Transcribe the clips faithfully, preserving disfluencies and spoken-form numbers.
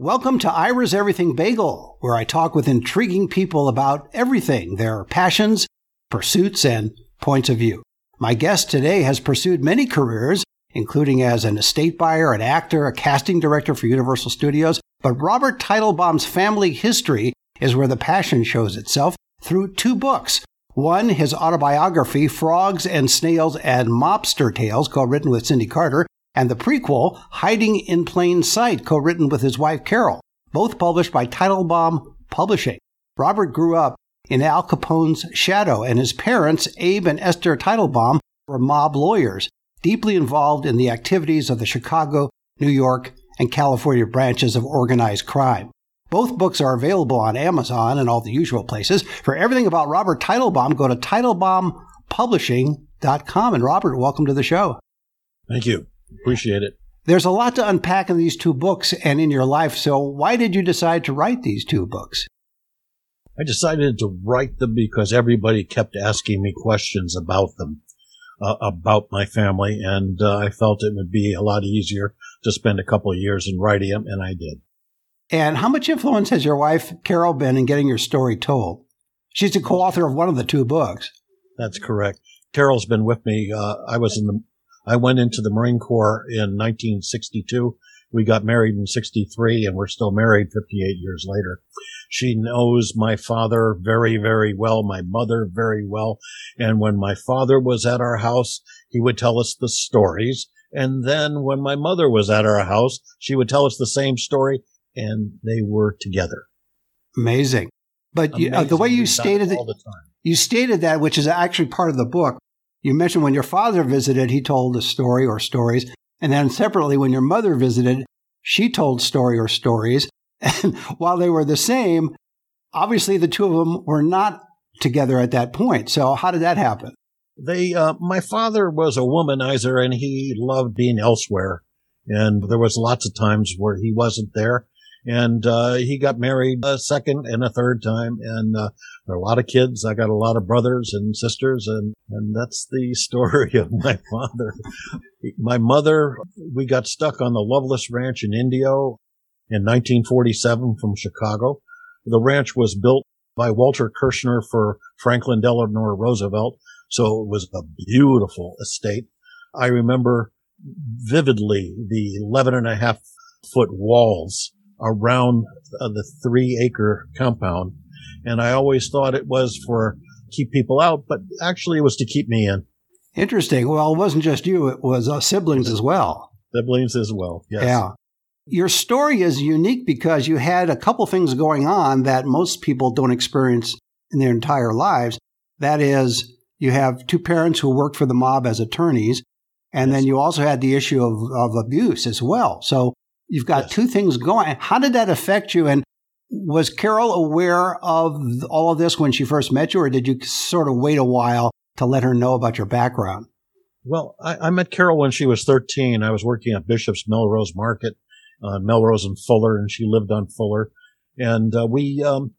Welcome to Ira's Everything Bagel, where I talk with intriguing people about everything, their passions, pursuits, and points of view. My guest today has pursued many careers, including as an estate buyer, an actor, a casting director for Universal Studios, but Robert Teitelbaum's family history is where the passion shows itself through two books. One, his autobiography, Frogs and Snails and Mobster Tales, co-written with Cindy Carter, and the prequel, Hiding in Plain Sight, co-written with his wife, Carol, both published by Teitelbaum Publishing. Robert grew up in Al Capone's shadow, and his parents, Abe and Esther Teitelbaum, were mob lawyers, deeply involved in the activities of the Chicago, New York, and California branches of organized crime. Both books are available on Amazon and all the usual places. For everything about Robert Teitelbaum, go to Teitelbaum Publishing dot com. And Robert, welcome to the show. Thank you. Appreciate it. There's a lot to unpack in these two books and in your life. So why did you decide to write these two books? I decided to write them because everybody kept asking me questions about them, uh, about my family. And uh, I felt it would be a lot easier to spend a couple of years in writing them. And I did. And how much influence has your wife, Carol, been in getting your story told? She's a co-author of one of the two books. That's correct. Carol's been with me. Uh, I was in the, I went into the Marine Corps in nineteen sixty-two. We got married in sixty-three, and we're still married fifty-eight years later. She knows my father very, very well, my mother very well. And when my father was at our house, he would tell us the stories. And then when my mother was at our house, she would tell us the same story. And they were together. Amazing. But Amazing. You, uh, the way you stated that, you stated that, which is actually part of the book, you mentioned when your father visited, he told a story or stories. And then separately, when your mother visited, she told story or stories. And while they were the same, obviously the two of them were not together at that point. So how did that happen? They, uh, my father was a womanizer, and he loved being elsewhere. And there was lots of times where he wasn't there. And uh he got married a second and a third time, and uh, there are a lot of kids. I got a lot of brothers and sisters, and, and that's the story of my father. My mother, we got stuck on the Loveless Ranch in Indio in nineteen forty-seven from Chicago. The ranch was built by Walter Kirshner for Franklin Delano Roosevelt, so it was a beautiful estate. I remember vividly the eleven and a half foot walls around the three-acre compound, and I always thought it was for keep people out, but actually it was to keep me in. Interesting. Well, it wasn't just you. It was uh, siblings as well. Siblings as well, yes. Yeah. Your story is unique because you had a couple things going on that most people don't experience in their entire lives. That is, you have two parents who worked for the mob as attorneys, and yes. Then you also had the issue of, of abuse as well. So you've got yes. two things going. How did that affect you? And was Carol aware of all of this when she first met you, or did you sort of wait a while to let her know about your background? Well, I, I met Carol when she was thirteen. I was working at Bishop's Melrose Market, uh, Melrose and Fuller, and she lived on Fuller. And uh, we um,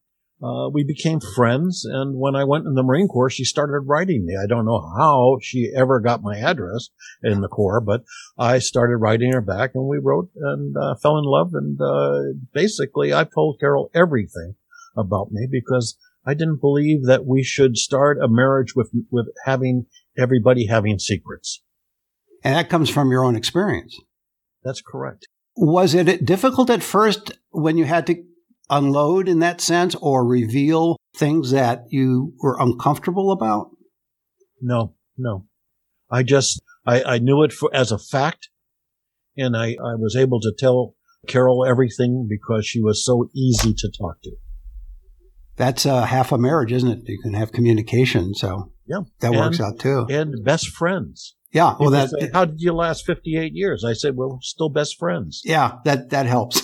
uh, we became friends. And when I went in the Marine Corps, she started writing me. I don't know how she ever got my address in the Corps, but I started writing her back, and we wrote and uh, fell in love. And uh, basically, I told Carol everything about me because I didn't believe that we should start a marriage with with having everybody having secrets. And that comes from your own experience. That's correct. Was it difficult at first when you had to unload in that sense or reveal things that you were uncomfortable about? No, no. I just, I, I knew it for, as a fact. And I, I was able to tell Carol everything because she was so easy to talk to. That's uh, half a marriage, isn't it? You can have communication. So yeah, that and, works out too. And best friends. Yeah. Well, that, say, how did you last fifty-eight years? I said, well, we're still best friends. Yeah, that, that helps.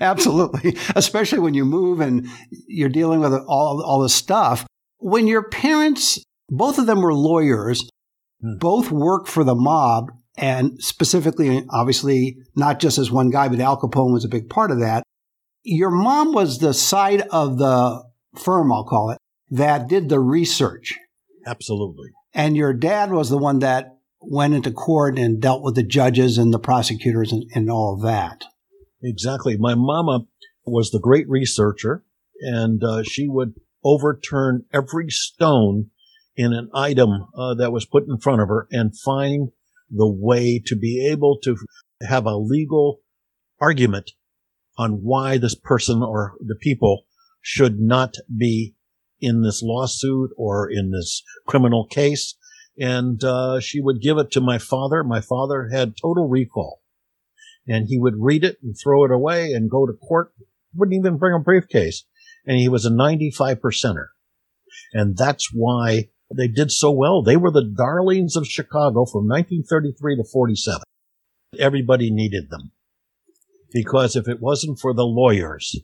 Absolutely. Especially when you move and you're dealing with all, all this stuff. When your parents, both of them were lawyers, hmm. both worked for the mob, and specifically, obviously, not just as one guy, but Al Capone was a big part of that. Your mom was the side of the firm, I'll call it, that did the research. Absolutely. And your dad was the one that went into court and dealt with the judges and the prosecutors and, and all of that. Exactly. My mama was the great researcher, and uh, she would overturn every stone in an item uh, that was put in front of her and find the way to be able to have a legal argument on why this person or the people should not be in this lawsuit or in this criminal case. And uh, she would give it to my father. My father had total recall. And he would read it and throw it away and go to court. Wouldn't even bring a briefcase. And he was a ninety-five percenter. And that's why they did so well. They were the darlings of Chicago from nineteen thirty-three to forty-seven. Everybody needed them. Because if it wasn't for the lawyers,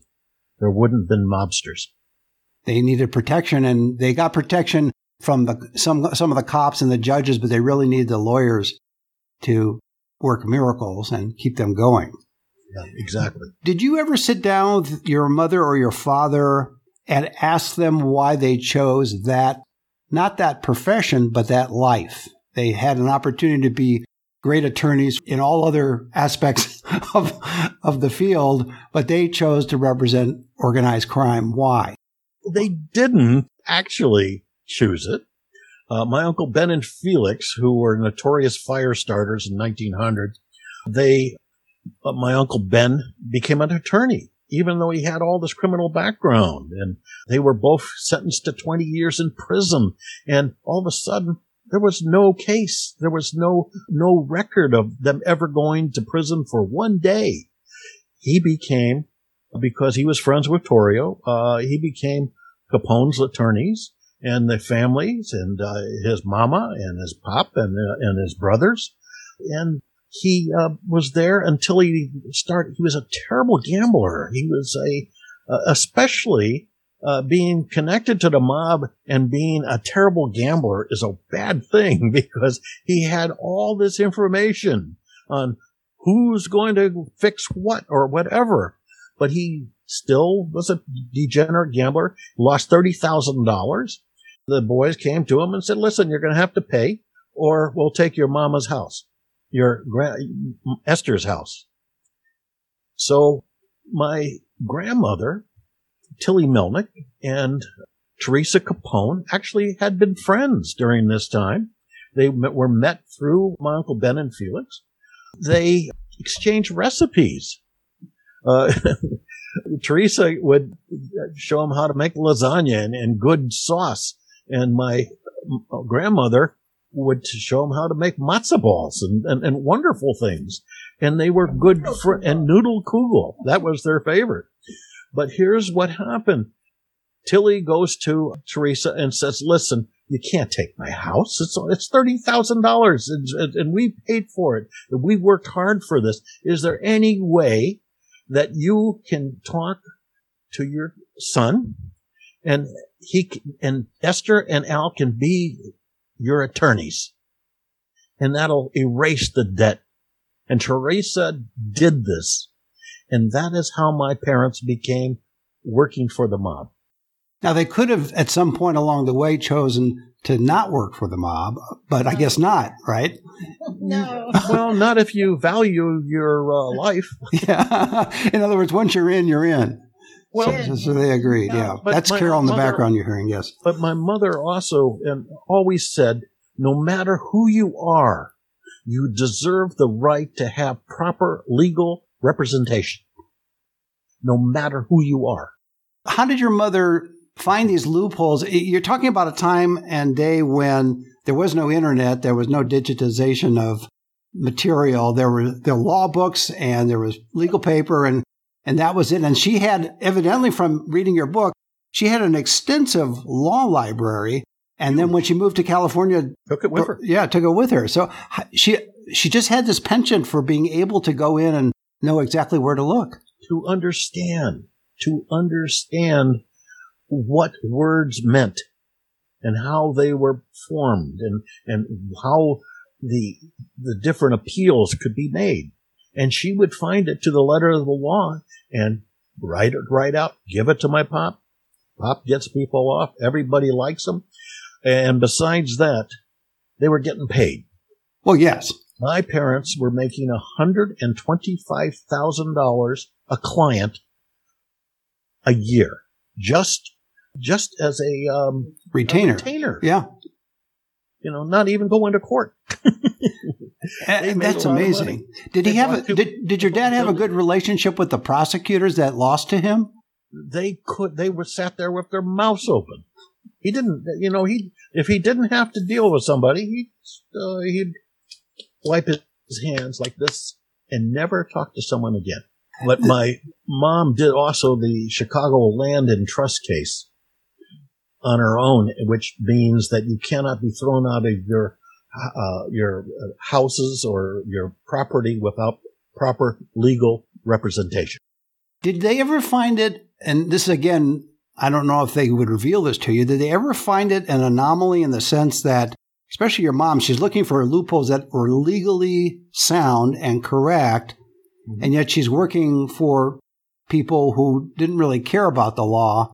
there wouldn't have been mobsters. They needed protection, and they got protection from the, some, some of the cops and the judges, but they really needed the lawyers to work miracles and keep them going. Yeah, exactly. Did you ever sit down with your mother or your father and ask them why they chose that, not that profession, but that life? They had an opportunity to be great attorneys in all other aspects of of the field, but they chose to represent organized crime. Why? They didn't actually choose it. Uh, my Uncle Ben and Felix, who were notorious fire starters in nineteen hundred, they, uh, my Uncle Ben became an attorney, even though he had all this criminal background. And they were both sentenced to twenty years in prison. And all of a sudden, there was no case. There was no, no record of them ever going to prison for one day. He became, because he was friends with Torrio, uh, he became Capone's attorneys and the families and uh, his mama and his pop and, uh, and his brothers. And he uh, was there until he started. He was a terrible gambler. He was a, uh, especially Uh, being connected to the mob and being a terrible gambler is a bad thing, because he had all this information on who's going to fix what or whatever. But he still was a degenerate gambler, lost thirty thousand dollars. The boys came to him and said, listen, you're going to have to pay or we'll take your mama's house, your grand- Esther's house. So my grandmother, Tilly Milnick, and Teresa Capone actually had been friends during this time. They were met through my Uncle Ben and Felix. They exchanged recipes. Uh, Teresa would show him how to make lasagna and, and good sauce, and my grandmother would show him how to make matzo balls and, and, and wonderful things. And they were good fr- and noodle kugel. That was their favorite. But here's what happened. Tilly goes to Teresa and says, listen, you can't take my house. It's it's thirty thousand dollars, and, and we paid for it. And we worked hard for this. Is there any way that you can talk to your son and he and Esther and Al can be your attorneys? And that'll erase the debt. And Teresa did this. And that is how my parents became working for the mob. Now, they could have at some point along the way chosen to not work for the mob, but I guess not, right? No. Well, not if you value your uh, life. Yeah. In other words, once you're in, you're in. Well, so, so they agreed, yeah. yeah. That's Carol in the mother, background you're hearing, yes. But my mother also and always said, no matter who you are, you deserve the right to have proper legal representation, no matter who you are. How did your mother find these loopholes? You're talking about a time and day when there was no internet, there was no digitization of material, there were the law books and there was legal paper, and, and that was it. And she had, evidently from reading your book, she had an extensive law library. And then when she moved to California, took it with her. Yeah, took it with her. So she she just had this penchant for being able to go in and know exactly where to look. To understand, to understand what words meant and how they were formed and, and how the, the different appeals could be made. And she would find it to the letter of the law and write it right out, give it to my pop. Pop gets people off. Everybody likes them. And besides that, they were getting paid. Well, yes. my parents were making one hundred twenty-five thousand dollars a client a year, just just as a um, retainer. A retainer. Yeah. You know, not even going to court. That's amazing. Did he have a, did, did your dad have a good relationship with the prosecutors that lost to him? They could, they were sat there with their mouths open. He didn't, you know, he, if he didn't have to deal with somebody, he, uh, he'd wipe his hands like this and never talk to someone again. But my mom did also the Chicago Land and Trust case on her own, which means that you cannot be thrown out of your uh, your houses or your property without proper legal representation. Did they ever find it, and this again, I don't know if they would reveal this to you, did they ever find it an anomaly in the sense that, especially your mom, she's looking for loopholes that were legally sound and correct, mm-hmm. and yet she's working for people who didn't really care about the law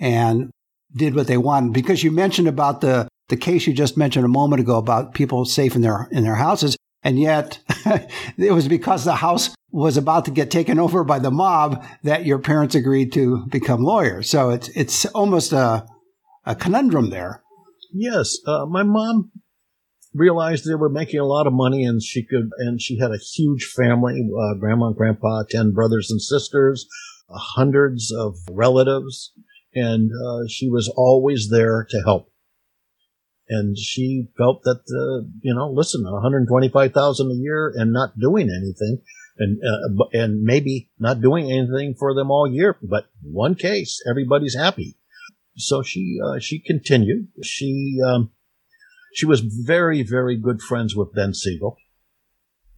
and did what they wanted? Because you mentioned about the, the case you just mentioned a moment ago about people safe in their in their houses, and yet it was because the house was about to get taken over by the mob that your parents agreed to become lawyers. So it's it's almost a a conundrum there. Yes, uh, my mom realized they were making a lot of money, and she could and she had a huge family: uh, grandma and grandpa, ten brothers and sisters, uh, hundreds of relatives. And uh, she was always there to help. And she felt that, uh, you know, listen, one hundred twenty-five thousand dollars a year and not doing anything, and uh, and maybe not doing anything for them all year, but one case, everybody's happy. So she uh, she continued. She um, she was very, very good friends with Ben Siegel.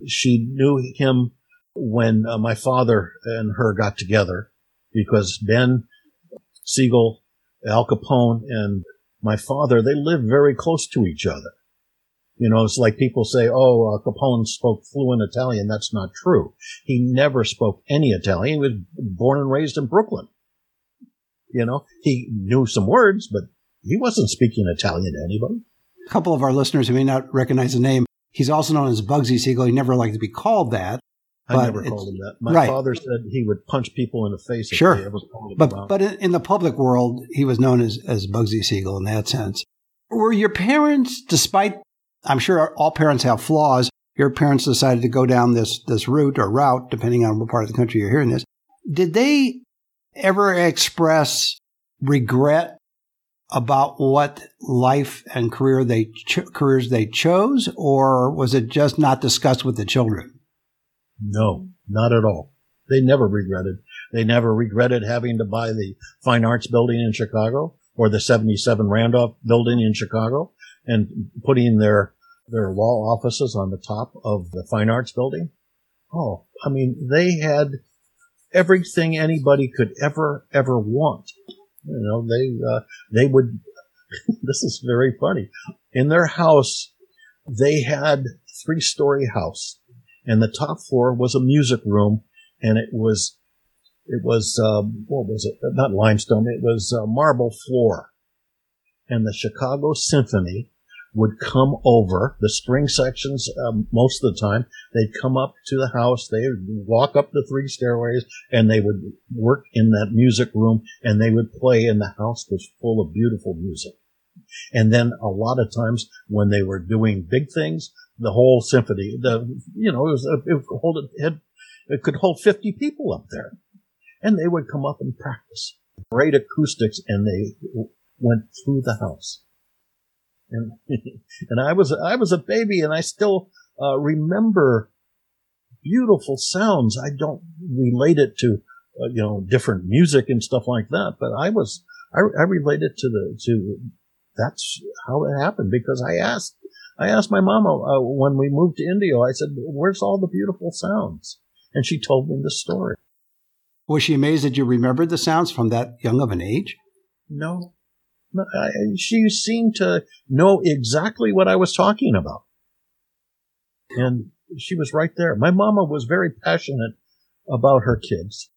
She knew him when uh, my father and her got together, because Ben Siegel, Al Capone, and my father, they lived very close to each other. You know, it's like people say, oh, uh, Capone spoke fluent Italian. That's not true. He never spoke any Italian. He was born and raised in Brooklyn. You know, he knew some words, but he wasn't speaking Italian to anybody. A couple of our listeners who may not recognize the name, he's also known as Bugsy Siegel. He never liked to be called that. I but never called him that. My right. father said he would punch people in the face if sure. they ever called him but, but in the public world, he was known as, as Bugsy Siegel in that sense. Were your parents, despite, I'm sure all parents have flaws, your parents decided to go down this, this route or route, depending on what part of the country you're hearing this. Did they ever express regret about what life and career they cho- careers they chose, or was it just not discussed with the children? No, not at all. They never regretted. They never regretted having to buy the Fine Arts Building in Chicago or the seventy-seven Randolph Building in Chicago and putting their their law offices on the top of the Fine Arts Building. Oh, I mean, they had everything anybody could ever, ever want. You know, they uh, they would. This is very funny. In their house, they had a three-story house. And the top floor was a music room, and it was, it was, um, what was it? Not limestone. It was a marble floor. And the Chicago Symphony would come over, the string sections, um, most of the time. They'd come up to the house. They would walk up the three stairways, and they would work in that music room, and they would play, and the house was full of beautiful music. And then a lot of times when they were doing big things, the whole symphony, the, you know, it was, it could hold, it had, it could hold fifty people up there, and they would come up and practice great acoustics, and they went through the house. And, and I was, I was a baby, and I still uh, remember beautiful sounds. I don't relate it to, uh, you know, different music and stuff like that, but I was, I, I related to the, to, that's how it happened, because I asked, I asked my mama uh, when we moved to Indio, I said, where's all the beautiful sounds? And she told me the story. Was she amazed that you remembered the sounds from that young of an age? No. no I, she seemed to know exactly what I was talking about. And she was right there. My mama was very passionate about her kids.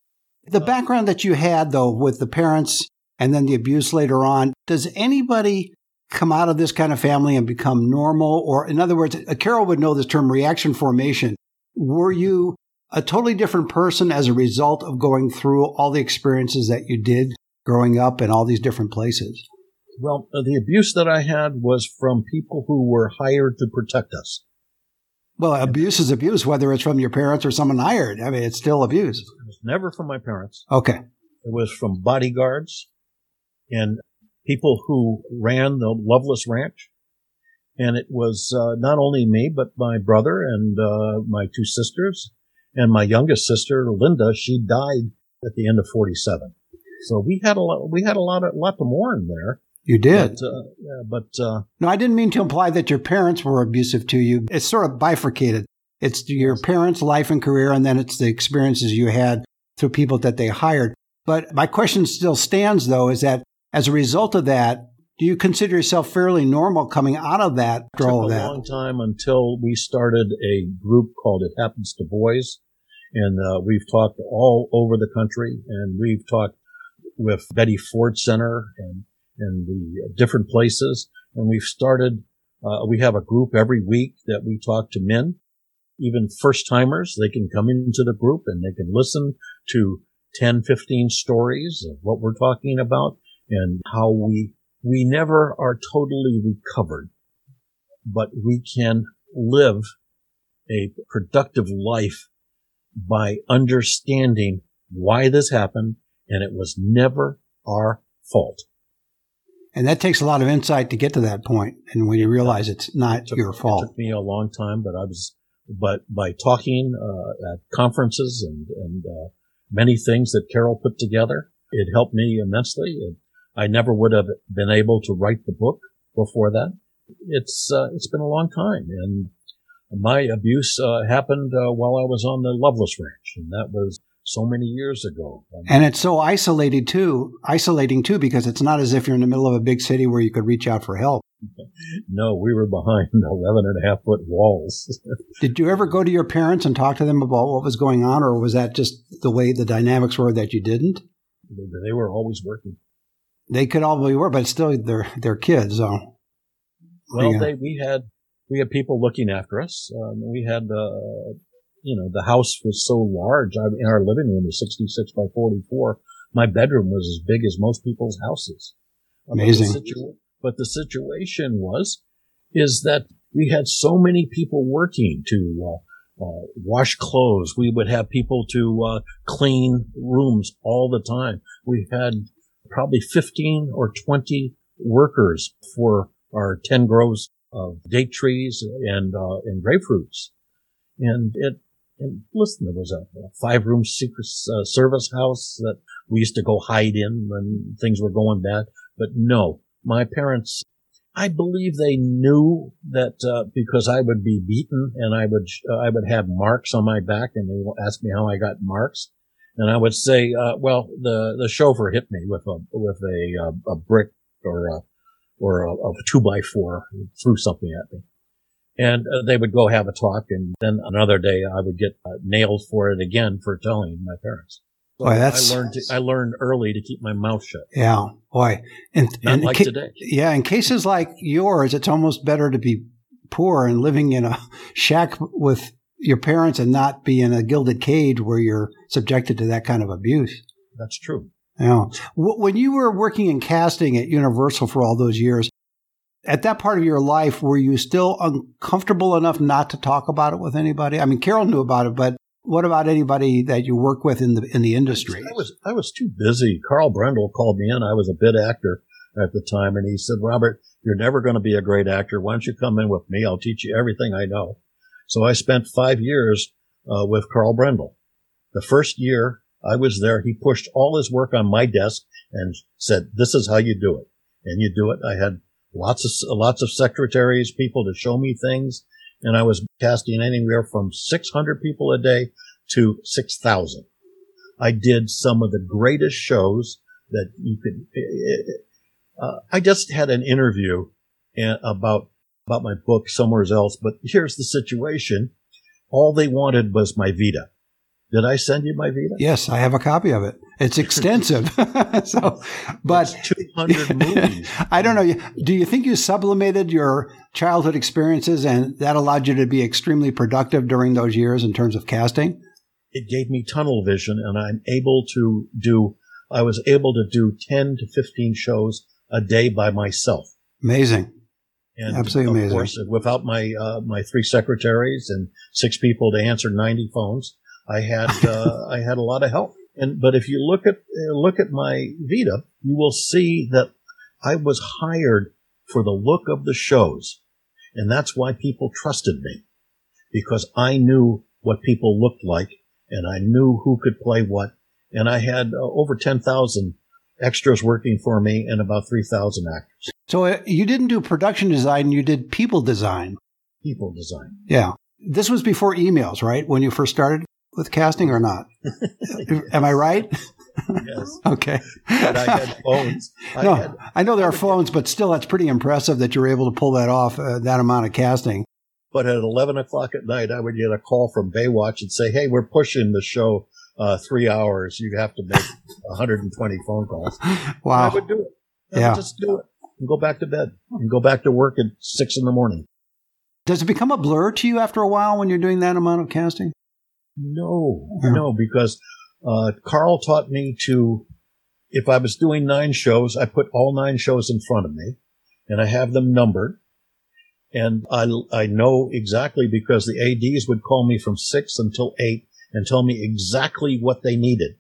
The uh, background that you had, though, with the parents and then the abuse later on, does anybody come out of this kind of family and become normal? Or in other words, Carol would know this term, reaction formation. Were you a totally different person as a result of going through all the experiences that you did growing up in all these different places? Well, the abuse that I had was from people who were hired to protect us. Well, abuse is abuse, whether it's from your parents or someone hired. I mean, it's still abuse. It was never from my parents. Okay. It was from bodyguards and people who ran the Loveless Ranch. And it was uh, not only me, but my brother and uh, my two sisters. And my youngest sister, Linda, she died at the end of forty-seven. So we had a lot, we had a lot, a lot to mourn there. You did. But, uh, yeah, but uh, no, I didn't mean to imply that your parents were abusive to you. It's sort of bifurcated. It's your parents' life and career, and then it's the experiences you had through people that they hired. But my question still stands, though, is that as a result of that, do you consider yourself fairly normal coming out of that? It took a that? long time until we started a group called It Happens to Boys, and uh, we've talked all over the country, and we've talked with Betty Ford Center and in the different places. And we've started, uh, we have a group every week that we talk to men, even first-timers. They can come into the group and they can listen to ten, fifteen stories of what we're talking about and how we, we never are totally recovered, but we can live a productive life by understanding why this happened, and it was never our fault. And that takes a lot of insight to get to that point, and when you realize it's not it took, your fault. It took me a long time, but I was, but by talking uh, at conferences and and uh, many things that Carol put together, it helped me immensely. It, I never would have been able to write the book before that. It's uh, it's been a long time, and my abuse uh, happened uh, while I was on the Loveless Ranch, and that was so many years ago. And it's so isolated too, isolating too, because it's not as if you're in the middle of a big city where you could reach out for help. No, we were behind eleven and a half foot walls. Did you ever go to your parents and talk to them about what was going on, or was that just the way the dynamics were that you didn't? They were always working. They could always work, but still they're, they're kids. So. Well, yeah. they, we had, we had people looking after us. Um, we had, uh, You know, the house was so large. I mean, our living room was sixty-six by forty-four. My bedroom was as big as most people's houses. Amazing. But the, situa- but the situation was, is that we had so many people working to uh, uh, wash clothes. We would have people to uh, clean rooms all the time. We had probably fifteen or twenty workers for our ten groves of date trees and, uh, and grapefruits. And it, And listen, there was a, a five-room secret uh, service house that we used to go hide in when things were going bad. But no, my parents, I believe they knew that uh, because I would be beaten and I would uh, I would have marks on my back, and they would ask me how I got marks, and I would say, uh, "Well, the the chauffeur hit me with a with a a, a brick or a or a, a two by four, and threw something at me." And uh, they would go have a talk, and then another day I would get uh, nailed for it again for telling my parents. So boy, that's I learned. To, I learned early to keep my mouth shut. Yeah, boy, and not and like ca- today. Yeah, in cases like yours, it's almost better to be poor and living in a shack with your parents and not be in a gilded cage where you're subjected to that kind of abuse. That's true. Yeah. When you were working in casting at Universal for all those years, at that part of your life, were you still uncomfortable enough not to talk about it with anybody? I mean, Carol knew about it, but what about anybody that you work with in the in the industry? I was I was too busy. Carl Brendel called me in. I was a bit actor at the time, and he said, "Robert, you're never going to be a great actor. Why don't you come in with me? I'll teach you everything I know." So I spent five years uh, with Carl Brendel. The first year I was there, he pushed all his work on my desk and said, "This is how you do it," and you do it. I had Lots of lots of secretaries, people to show me things, and I was casting anywhere from six hundred people a day to six thousand. I did some of the greatest shows that you could. Uh, I just had an interview about about my book somewhere else, but here's the situation: all they wanted was my Vita. Did I send you my Vita? Yes, I have a copy of it. It's extensive. so, but two hundred movies. I don't know. Do you think you sublimated your childhood experiences and that allowed you to be extremely productive during those years in terms of casting? It gave me tunnel vision, and I'm able to do, I was able to do ten to fifteen shows a day by myself. Amazing. And Absolutely of amazing. Course, without my, uh, my three secretaries and six people to answer ninety phones, I had, uh, I had a lot of help. And, but if you look at, look at my Vita, you will see that I was hired for the look of the shows. And that's why people trusted me, because I knew what people looked like and I knew who could play what. And I had uh, over ten thousand extras working for me and about three thousand actors. So you didn't do production design, you did people design. People design. Yeah. This was before emails, right? When you first started with casting or not? Yes. Am I right? Yes. Okay. But I had phones. I no, had, I know there are phones, but still that's pretty impressive that you were able to pull that off, uh, that amount of casting. But at eleven o'clock at night, I would get a call from Baywatch and say, hey, we're pushing the show uh, three hours. You have to make one hundred twenty phone calls. Wow. And I would do it. I yeah. would just do it. And go back to bed and go back to work at six in the morning. Does it become a blur to you after a while when you're doing that amount of casting? No, yeah. no, because uh, Carl taught me to, if I was doing nine shows, I put all nine shows in front of me and I have them numbered. And I, I know exactly, because the A Ds would call me from six until eight and tell me exactly what they needed.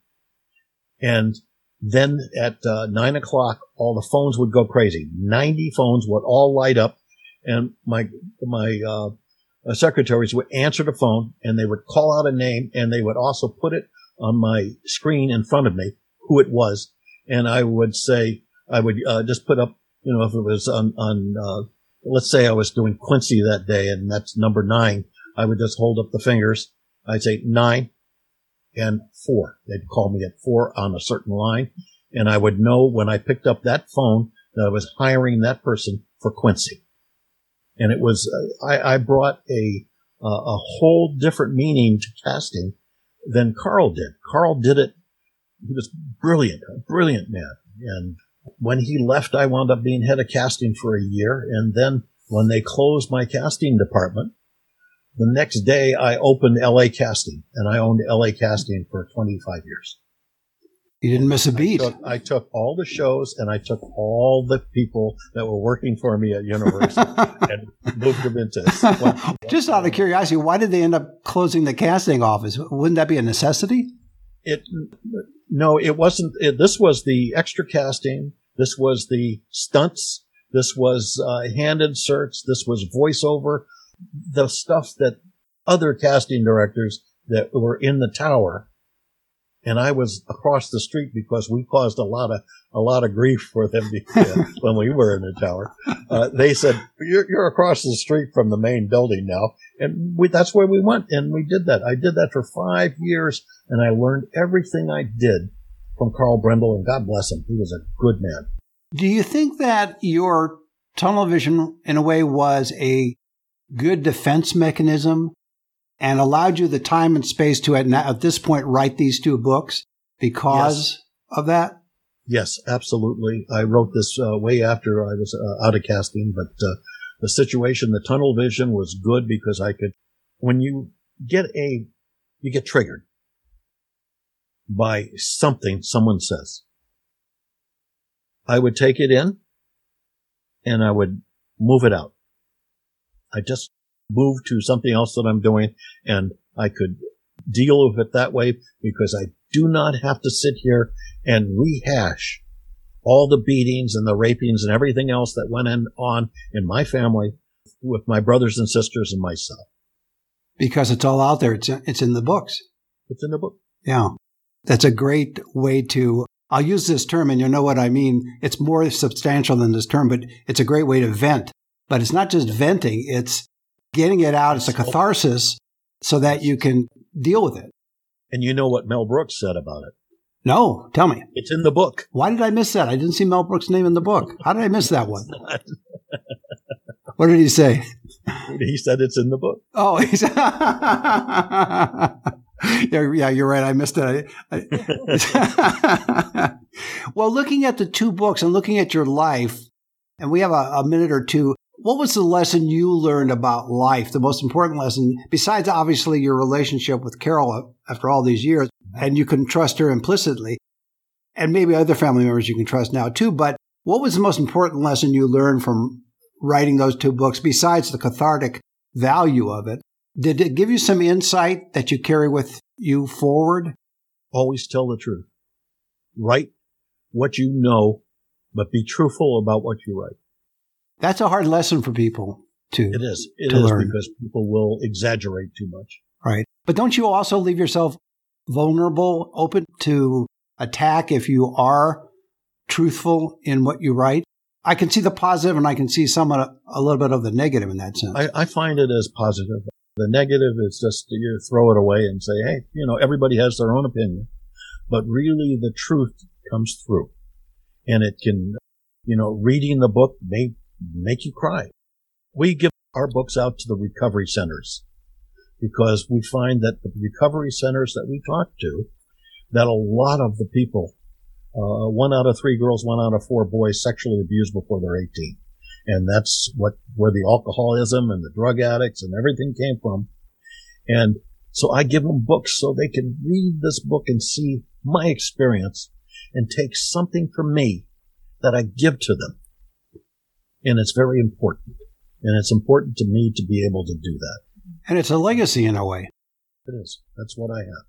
And then at uh, nine o'clock, all the phones would go crazy. ninety phones would all light up, and my my uh, secretaries would answer the phone, and they would call out a name, and they would also put it on my screen in front of me who it was. And I would say, I would uh, just put up, you know, if it was on, on uh, let's say I was doing Quincy that day, and that's number nine, I would just hold up the fingers. I'd say nine. And four. They'd call me at four on a certain line. And I would know when I picked up that phone that I was hiring that person for Quincy. And it was, I, I brought a, uh, a whole different meaning to casting than Carl did. Carl did it. He was brilliant, a brilliant man. And when he left, I wound up being head of casting for a year. And then when they closed my casting department, the next day, I opened L A. Casting, and I owned L A. Casting for twenty-five years. You didn't miss a beat. I took, I took all the shows, and I took all the people that were working for me at Universal and moved them into one, Just one, out of curiosity, why did they end up closing the casting office? Wouldn't that be a necessity? It No, it wasn't. It, this was the extra casting. This was the stunts. This was uh, hand inserts. This was voiceover. The stuff that other casting directors that were in the tower, and I was across the street, because we caused a lot of a lot of grief for them when we were in the tower. Uh, they said, you're, "You're across the street from the main building now," and we, that's where we went, and we did that. I did that for five years, and I learned everything I did from Carl Brendel, and God bless him, he was a good man. Do you think that your tunnel vision, in a way, was a good defense mechanism and allowed you the time and space to, at, at this point, write these two books because yes. of that? Yes, absolutely. I wrote this uh, way after I was uh, out of casting, but uh, the situation, the tunnel vision was good because I could, when you get a, you get triggered by something someone says. I would take it in and I would move it out. I just moved to something else that I'm doing, and I could deal with it that way because I do not have to sit here and rehash all the beatings and the rapings and everything else that went on in my family with my brothers and sisters and myself. Because it's all out there. It's it's in the books. It's in the book. Yeah. That's a great way to, I'll use this term and you know what I mean. It's more substantial than this term, but it's a great way to vent. But it's not just venting, it's getting it out. It's a catharsis so that you can deal with it. And you know what Mel Brooks said about it? No, tell me. It's in the book. Why did I miss that? I didn't see Mel Brooks' name in the book. How did I miss that one? What did he say? He said it's in the book. Oh, he said Yeah, yeah, you're right. I missed it. I, I, well, looking at the two books and looking at your life, and we have a, a minute or two, what was the lesson you learned about life, the most important lesson, besides obviously your relationship with Carol after all these years, and you can trust her implicitly, and maybe other family members you can trust now too, but what was the most important lesson you learned from writing those two books, besides the cathartic value of it? Did it give you some insight that you carry with you forward? Always tell the truth. Write what you know, but be truthful about what you write. That's a hard lesson for people to learn. It is. It is because people will exaggerate too much. Right. But don't you also leave yourself vulnerable, open to attack if you are truthful in what you write? I can see the positive and I can see some of, a little bit of the negative in that sense. I, I find it as positive. The negative is just you throw it away and say, hey, you know, everybody has their own opinion. But really the truth comes through. And it can, you know, reading the book may make you cry. We give our books out to the recovery centers because we find that the recovery centers that we talk to, that a lot of the people, uh, one out of three girls, one out of four boys sexually abused before they're eighteen. And that's what, where the alcoholism and the drug addicts and everything came from. And so I give them books so they can read this book and see my experience and take something from me that I give to them. And it's very important. And it's important to me to be able to do that. And it's a legacy in a way. It is. That's what I have.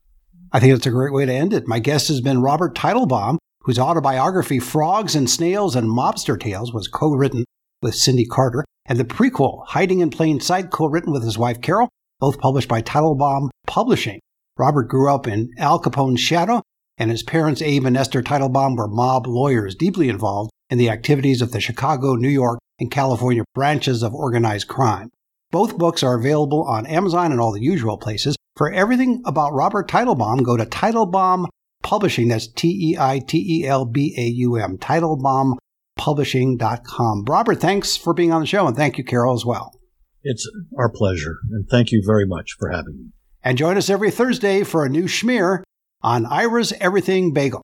I think it's a great way to end it. My guest has been Robert Teitelbaum, whose autobiography, Frogs and Snails and Mobster Tales, was co-written with Cindy Carter, and the prequel, Hiding in Plain Sight, co-written with his wife Carol, both published by Teitelbaum Publishing. Robert grew up in Al Capone's shadow, and his parents, Abe and Esther Teitelbaum, were mob lawyers deeply involved in the activities of the Chicago, New York, and California branches of organized crime. Both books are available on Amazon and all the usual places. For everything about Robert Teitelbaum, go to Teitelbaum Publishing, that's T E I T E L B A U M, Teitelbaum publishing dot com. Robert, thanks for being on the show, and thank you, Carol, as well. It's our pleasure, and thank you very much for having me. And join us every Thursday for a new schmear on Ira's Everything Bagel.